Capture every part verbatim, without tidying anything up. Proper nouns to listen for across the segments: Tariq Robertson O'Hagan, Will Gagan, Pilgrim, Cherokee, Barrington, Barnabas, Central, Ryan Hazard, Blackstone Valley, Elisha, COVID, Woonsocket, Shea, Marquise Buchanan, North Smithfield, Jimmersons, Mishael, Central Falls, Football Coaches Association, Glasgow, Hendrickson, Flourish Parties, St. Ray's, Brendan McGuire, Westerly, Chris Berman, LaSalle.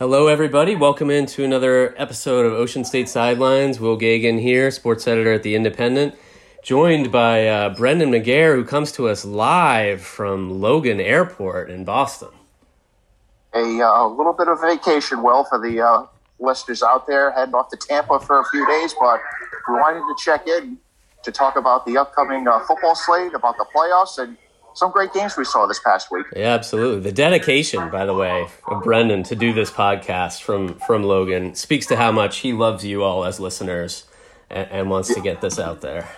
Hello, everybody. Welcome into another episode of Ocean State Sidelines. Will Gagan here, sports editor at The Independent, joined by uh, Brendan McGuire, who comes to us live from Logan Airport in Boston. A uh, little bit of vacation, Will, for the uh, listeners out there, heading off to Tampa for a few days, but we wanted to check in to talk about the upcoming uh, football slate, about the playoffs, and some great games we saw this past week. Yeah, absolutely. The dedication, by the way, of Brendan to do this podcast from, from Logan speaks to how much he loves you all as listeners and, and wants to get this out there.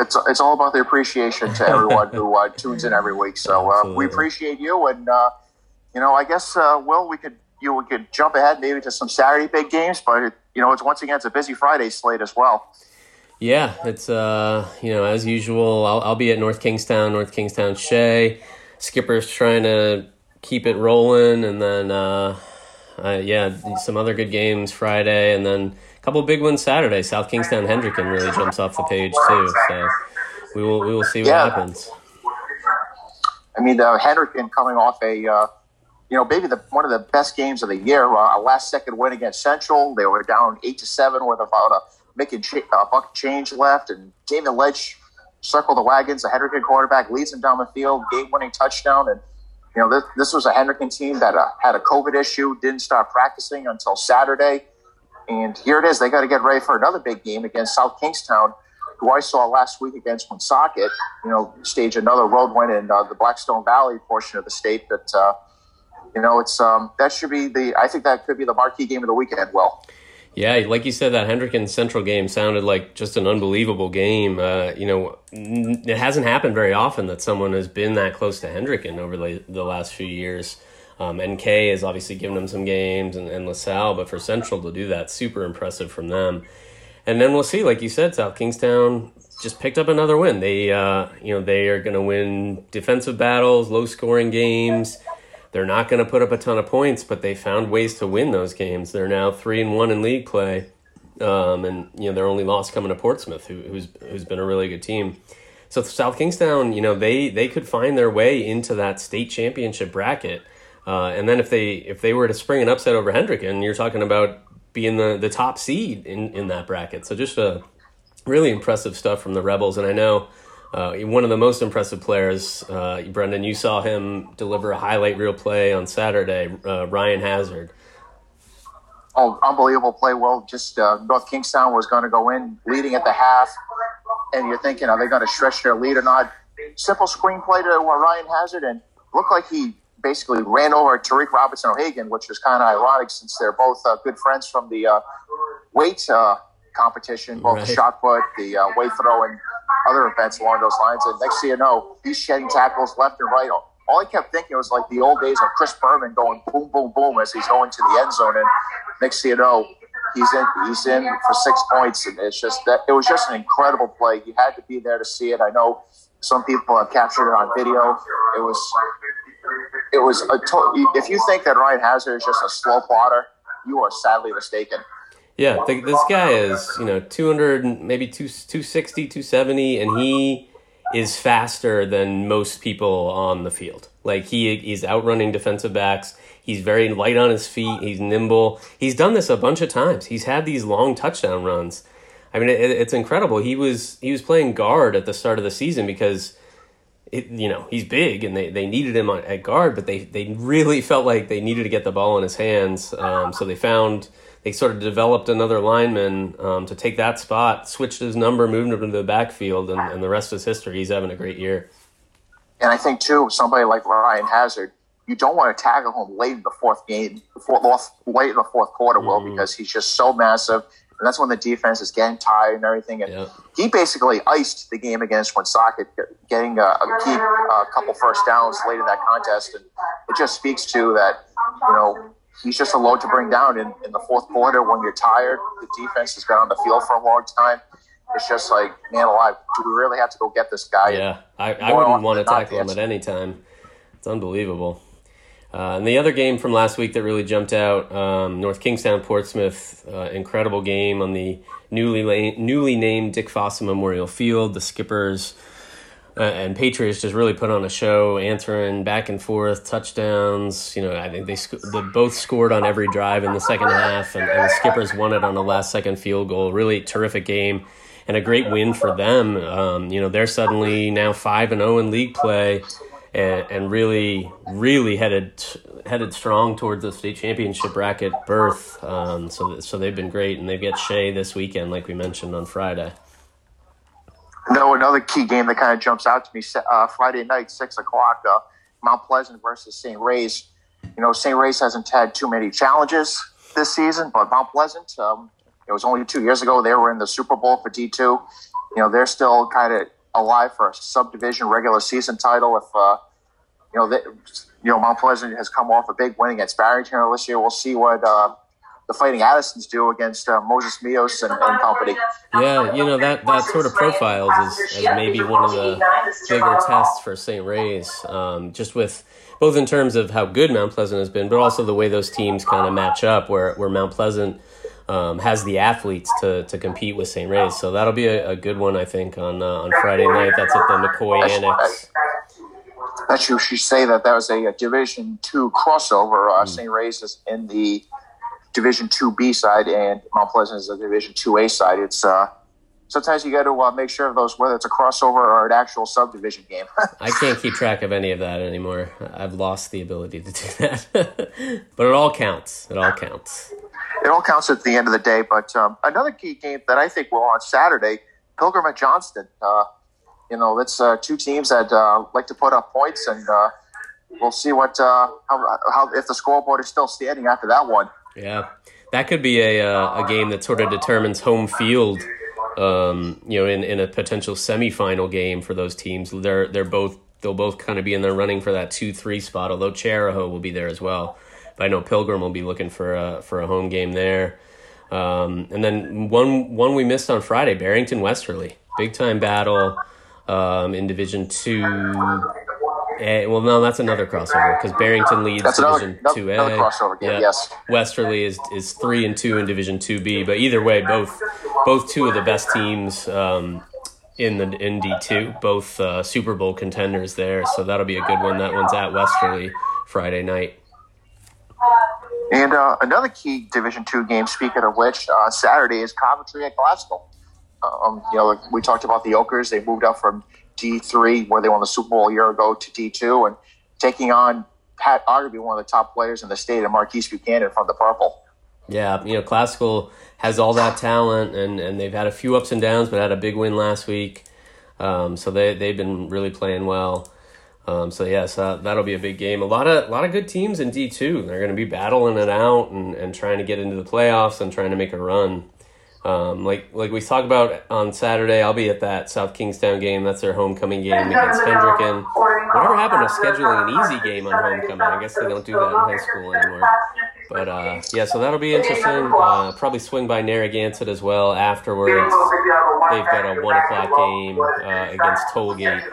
It's it's all about the appreciation to everyone who uh, tunes in every week. So uh, we appreciate you. And, uh, you know, I guess, uh, Will, we could you we could jump ahead maybe to some Saturday big games, but, it, you know, it's once again, it's a busy Friday slate as well. Yeah, it's, uh, you know, as usual, I'll, I'll be at North Kingstown, North Kingstown Shea. Skipper's trying to keep it rolling. And then, uh, uh, yeah, some other good games Friday. And then a couple big ones Saturday. South Kingstown Hendrickson really jumps off the page, too. So we will we will see what yeah. happens. I mean, uh, Hendrickson coming off a, uh, you know, maybe the one of the best games of the year, uh, a last-second win against Central. They were down eight to seven with about a making a uh, buck change left, and Damien Lynch circled the wagons. The Hendrickson quarterback leads him down the field, game-winning touchdown. And, you know, this, this was a Hendrickson team that uh, had a COVID issue, didn't start practicing until Saturday. And here it is. They got to get ready for another big game against South Kingstown, who I saw last week against Woonsocket, you know, stage another road win in uh, the Blackstone Valley portion of the state. But, uh, you know, it's um, that should be the – I think that could be the marquee game of the weekend, Will. Yeah, like you said, that Hendrickson Central game sounded like just an unbelievable game. Uh, you know, it hasn't happened very often that someone has been that close to Hendrickson over the, the last few years. Um, N K has obviously given them some games and, and LaSalle, but for Central to do that, super impressive from them. And then we'll see, like you said, South Kingstown just picked up another win. They, uh, you know, they are going to win defensive battles, low-scoring games. They're not going to put up a ton of points, but they found ways to win those games. They're now three and one in league play, um, and you know their only loss coming to Portsmouth, who, who's who's been a really good team. So South Kingstown, you know, they they could find their way into that state championship bracket, uh, and then if they if they were to spring an upset over Hendrickson, you're talking about being the, the top seed in, in that bracket. So just a really impressive stuff from the Rebels, and I know. Uh, one of the most impressive players, uh, Brendan, you saw him deliver a highlight reel play on Saturday, uh, Ryan Hazard. Oh, unbelievable play. Well, just uh, North Kingstown was going to go in leading at the half, and you're thinking, are they going to stretch their lead or not? Simple screen play to uh, Ryan Hazard, and looked like he basically ran over Tariq Robertson O'Hagan, which was kind of ironic since they're both uh, good friends from the uh, weight uh, competition, both right. the shot put, the uh, weight throw, and other events along those lines, and next thing you know, he's shedding tackles left and right. All I kept thinking was like the old days of Chris Berman going boom, boom, boom as he's going to the end zone, and next thing you know, he's in, he's in for six points, and it's just that it was just an incredible play. You had to be there to see it. I know some people have captured it on video. It was, it was a to- if you think that Ryan Hazard is just a slow plotter, you are sadly mistaken. Yeah, the, this guy is, you know, two hundred, maybe two sixty, two seventy, and he is faster than most people on the field. Like, he he's outrunning defensive backs. He's very light on his feet. He's nimble. He's done this a bunch of times. He's had these long touchdown runs. I mean, it, it's incredible. He was he was playing guard at the start of the season because, it, you know, he's big, and they, they needed him on, at guard, but they, they really felt like they needed to get the ball in his hands, um, so they found... They sort of developed another lineman um, to take that spot, switched his number, moved him to the backfield, and, and the rest is history. He's having a great year. And I think, too, somebody like Ryan Hazard, you don't want to tackle him late in the fourth game, before, late in the fourth quarter, Will, mm. because he's just so massive. And that's when the defense is getting tired and everything. And yeah. he basically iced the game against Woonsocket, getting a, a key, a couple first downs late in that contest. And it just speaks to that, you know, he's just a load to bring down in, in the fourth quarter when you're tired. The defense has been on the field for a long time. It's just like, man alive, do we really have to go get this guy? Yeah, I, I wouldn't want to tackle him at any time. It's unbelievable. Uh, and the other game from last week that really jumped out, um, North Kingstown Portsmouth, uh, incredible game on the newly la- newly named Dick Fosse Memorial Field. The Skippers Uh, and Patriots just really put on a show, answering back and forth, touchdowns. You know, I think they, sc- they both scored on every drive in the second half, and, and the Skippers won it on a last-second field goal. Really terrific game and a great win for them. Um, you know, they're suddenly now five and oh in league play and, and really, really headed headed strong towards the state championship bracket berth. Um, so, so they've been great, and they've got Shea this weekend, like we mentioned, on Friday. No, another key game that kind of jumps out to me, uh, Friday night, six o'clock, uh, Mount Pleasant versus Saint Ray's. You know, Saint Ray's hasn't had too many challenges this season, but Mount Pleasant, um, it was only two years ago they were in the Super Bowl for D two. You know, they're still kind of alive for a subdivision regular season title. If, uh, you know, they, you know, Mount Pleasant has come off a big win against Barrington this year. We'll see what uh, – the Fighting Addisons do against uh, Moses Mios and, and company. Yeah, you know, that, that sort of profiles as, as maybe one of the bigger tests for Saint Ray's, um, just with both in terms of how good Mount Pleasant has been, but also the way those teams kind of match up, where, where Mount Pleasant um, has the athletes to, to compete with Saint Ray's. So that'll be a, a good one, I think, on uh, on Friday night. That's at the McCoy Annex. That's you should say that that was a, a Division two crossover. Uh, mm. Saint Ray's is in the Division two B side, and Mount Pleasant is a Division two A side. It's uh, sometimes you got to uh, make sure of those, whether it's a crossover or an actual subdivision game. I can't keep track of any of that anymore. I've lost the ability to do that. But it all counts. It all counts. It all counts at the end of the day. But um, another key game that I think will on Saturday, Pilgrim and Johnston. Uh, you know, that's uh, two teams that uh, like to put up points, and uh, we'll see what uh, how, how if the scoreboard is still standing after that one. Yeah, that could be a uh, a game that sort of determines home field, um, you know, in, in a potential semifinal game for those teams. They're they're both they'll both kind of be in there running for that two three spot. Although Cherokee will be there as well, but I know Pilgrim will be looking for a for a home game there. Um, and then one one we missed on Friday, Barrington Westerly, big time battle um, in Division Two. A, well, no, that's another crossover because Barrington leads that's Division two A. Another crossover game, yeah. Yes. Westerly is is three and two in Division two B, but either way, both both two of the best teams um, in the in D two, both uh, Super Bowl contenders there. So that'll be a good one. That one's at Westerly Friday night. And uh, another key Division two game. Speaking of which, uh, Saturday is Coventry at Glasgow. Um, you know, we talked about the Oakers. They moved up from D three, where they won the Super Bowl a year ago, to D two, and taking on Pat Ogreby, one of the top players in the state, and Marquise Buchanan from the Purple. Yeah, you know, Classical has all that talent, and, and they've had a few ups and downs, but had a big win last week. Um, so they, they've been really playing well. Um, so, yeah, so that'll be a big game. A lot of a lot of good teams in D two. They're going to be battling it out and, and trying to get into the playoffs and trying to make a run. Um, like like we talked about on Saturday, I'll be at that South Kingstown game. That's their homecoming game against Hendrickson. Whatever happened to scheduling an easy game on homecoming? I guess they don't do that in high school anymore. But, uh, yeah, so that'll be interesting. Uh, probably swing by Narragansett as well afterwards. They've got a one o'clock game uh, against Tollgate.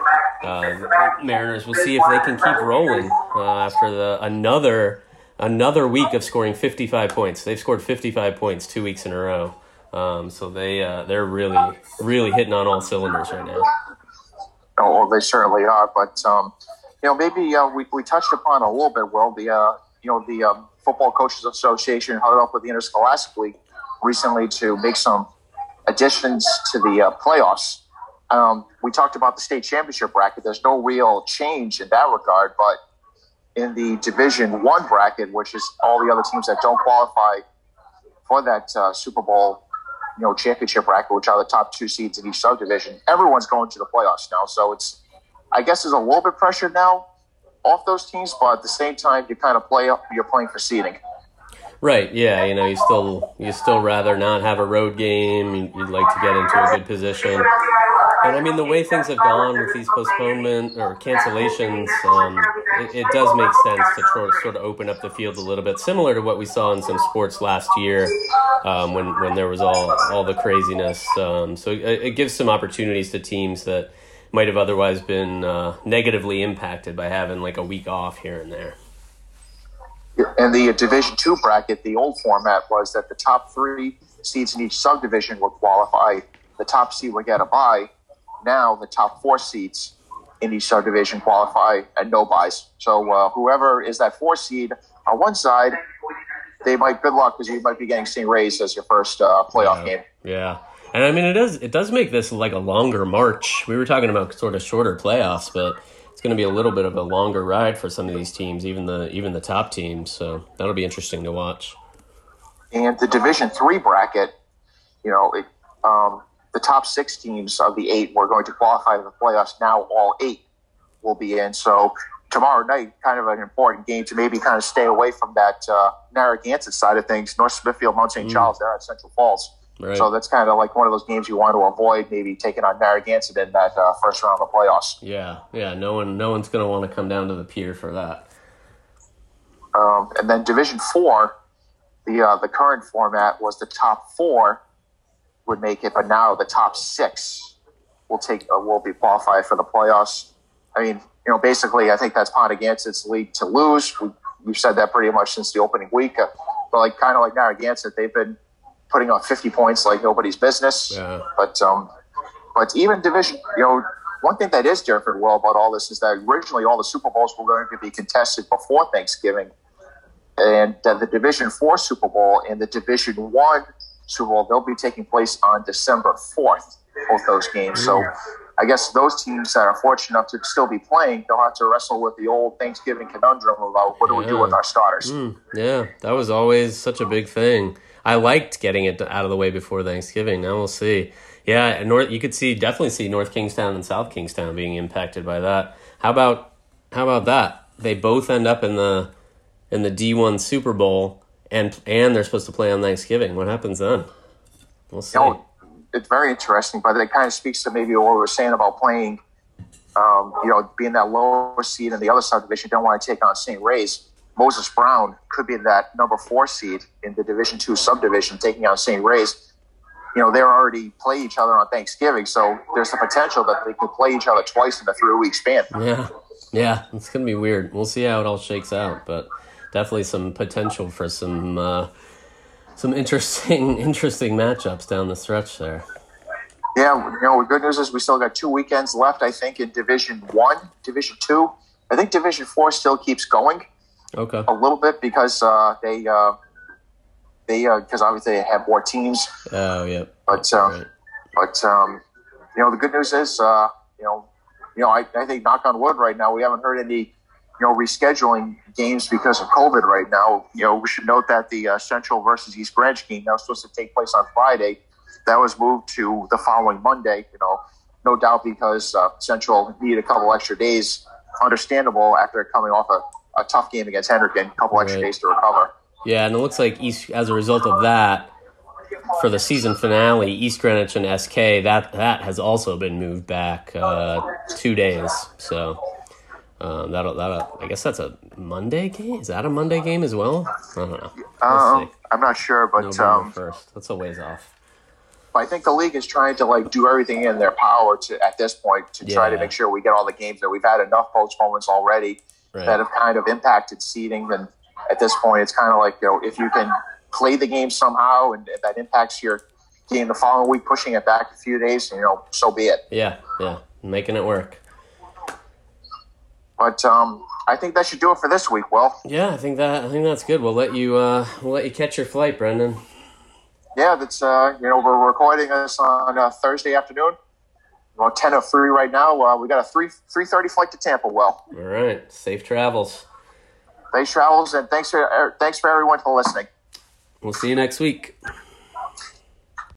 Uh, Mariners will see if they can keep rolling uh, after the another another week of scoring fifty-five points. They've scored fifty-five points two weeks in a row. Um, so they, uh, they're really, really hitting on all cylinders right now. Oh, well, they certainly are. But, um, you know, maybe uh, we, we touched upon a little bit, Will, the, uh, you know, the um, Football Coaches Association huddled up with the Interscholastic League recently to make some additions to the uh, playoffs. Um, we talked about the state championship bracket. There's no real change in that regard. But in the Division One bracket, which is all the other teams that don't qualify for that uh, Super Bowl, you know, championship bracket, which are the top two seeds in each subdivision. Everyone's going to the playoffs now, so it's, I guess, there's a little bit pressure now off those teams, but at the same time, you kind of play up, you're playing for seeding. Right? Yeah, you know, you still you still rather not have a road game. You'd like to get into a good position, and I mean the way things have gone with these postponements or cancellations, um, it, it does make sense to try, sort of open up the field a little bit, similar to what we saw in some sports last year. Um, when, when there was all, all the craziness. Um, so it, it gives some opportunities to teams that might have otherwise been uh, negatively impacted by having like a week off here and there. And the Division two bracket, the old format was that the top three seeds in each subdivision would qualify. The top seed would get a bye. Now the top four seeds in each subdivision qualify at no buys. So uh, whoever is that four seed on one side, they might, good luck, because you might be getting Saint Ray's as your first uh, playoff yeah. game. Yeah. And I mean, it does, it does make this like a longer march. We were talking about sort of shorter playoffs, but it's going to be a little bit of a longer ride for some of these teams, even the even the top teams. So that'll be interesting to watch. And the Division Three bracket, you know, it, um, the top six teams of the eight were going to qualify for the playoffs. Now all eight will be in. So tomorrow night, kind of an important game to maybe kind of stay away from that uh, Narragansett side of things. North Smithfield, Mount Saint Mm. Charles, they're at Central Falls. Right. So that's kind of like one of those games you want to avoid, maybe taking on Narragansett in that uh, first round of the playoffs. Yeah, yeah, no one, no one's going to want to come down to the pier for that. Um, and then Division Four, the uh, the current format was the top four would make it, but now the top six will take uh, will be qualified for the playoffs. I mean, you know, basically, I think that's Pondegansett's league to lose. We, we've said that pretty much since the opening week. Uh, but like kind of like Narragansett, they've been putting on fifty points like nobody's business. Yeah. But um, but even division, you know, one thing that is different, Will, about all this is that originally all the Super Bowls were going to be contested before Thanksgiving. And uh, the Division Four Super Bowl and the Division One Super Bowl, they'll be taking place on December fourth, both those games. So I guess those teams that are fortunate enough to still be playing, they'll have to wrestle with the old Thanksgiving conundrum about what do yeah. we do with our starters. Mm, yeah, that was always such a big thing. I liked getting it out of the way before Thanksgiving. Now we'll see. Yeah, North, you could see definitely see North Kingstown and South Kingstown being impacted by that. How about how about that? They both end up in the in the D one Super Bowl, and and they're supposed to play on Thanksgiving. What happens then? We'll see. You know, it's very interesting, but it kind of speaks to maybe what we were saying about playing, um, you know, being that lower seed in the other subdivision, don't want to take on Saint Ray's. Moses Brown could be that number four seed in the Division Two subdivision, taking on Saint Ray's. You know, they already play each other on Thanksgiving, so there's the potential that they could play each other twice in a three-week span. Yeah, yeah, it's going to be weird. We'll see how it all shakes out, but definitely some potential for some uh, some interesting interesting matchups down the stretch there. Yeah, you know, the good news is we still got two weekends left, I think, in Division One, Division Two. I think Division Four still keeps going. Okay. A little bit because uh, they uh, they because uh, obviously they have more teams. Oh yeah. But um, right. but um, you know, the good news is uh, you know you know I, I think, knock on wood, right now we haven't heard any you know rescheduling games because of COVID right now. You know, we should note that the uh, Central versus East Greenwich game that was supposed to take place on Friday, that was moved to the following Monday. You know, no doubt because uh, Central needed a couple extra days. Understandable after coming off a. a tough game against Hendrickson, a couple right. extra days to recover. Yeah, and it looks like East, as a result of that, for the season finale, East Greenwich and S K, that, that has also been moved back uh, two days. So um, that'll, that'll, I guess that's a Monday game? Is that a Monday game as well? I don't know. We'll uh, I'm not sure, but... Um, first. That's a ways off. But I think the league is trying to like do everything in their power to at this point to yeah. try to make sure we get all the games that we've had enough postponements already. Right. That have kind of impacted seeding. And at this point, it's kind of like, you know, if you can play the game somehow and that impacts your game the following week, pushing it back a few days, you know, so be it. Yeah, yeah, making it work. But um, I think that should do it for this week, Will. Yeah, I think that I think that's good. We'll let you uh, we'll let you catch your flight, Brendan. Yeah, that's uh, you know, we're recording this on uh, Thursday afternoon. About ten of three right now. Uh, we got a three three thirty flight to Tampa. Well, all right. Safe travels. Safe travels, and thanks for thanks for everyone for listening. We'll see you next week.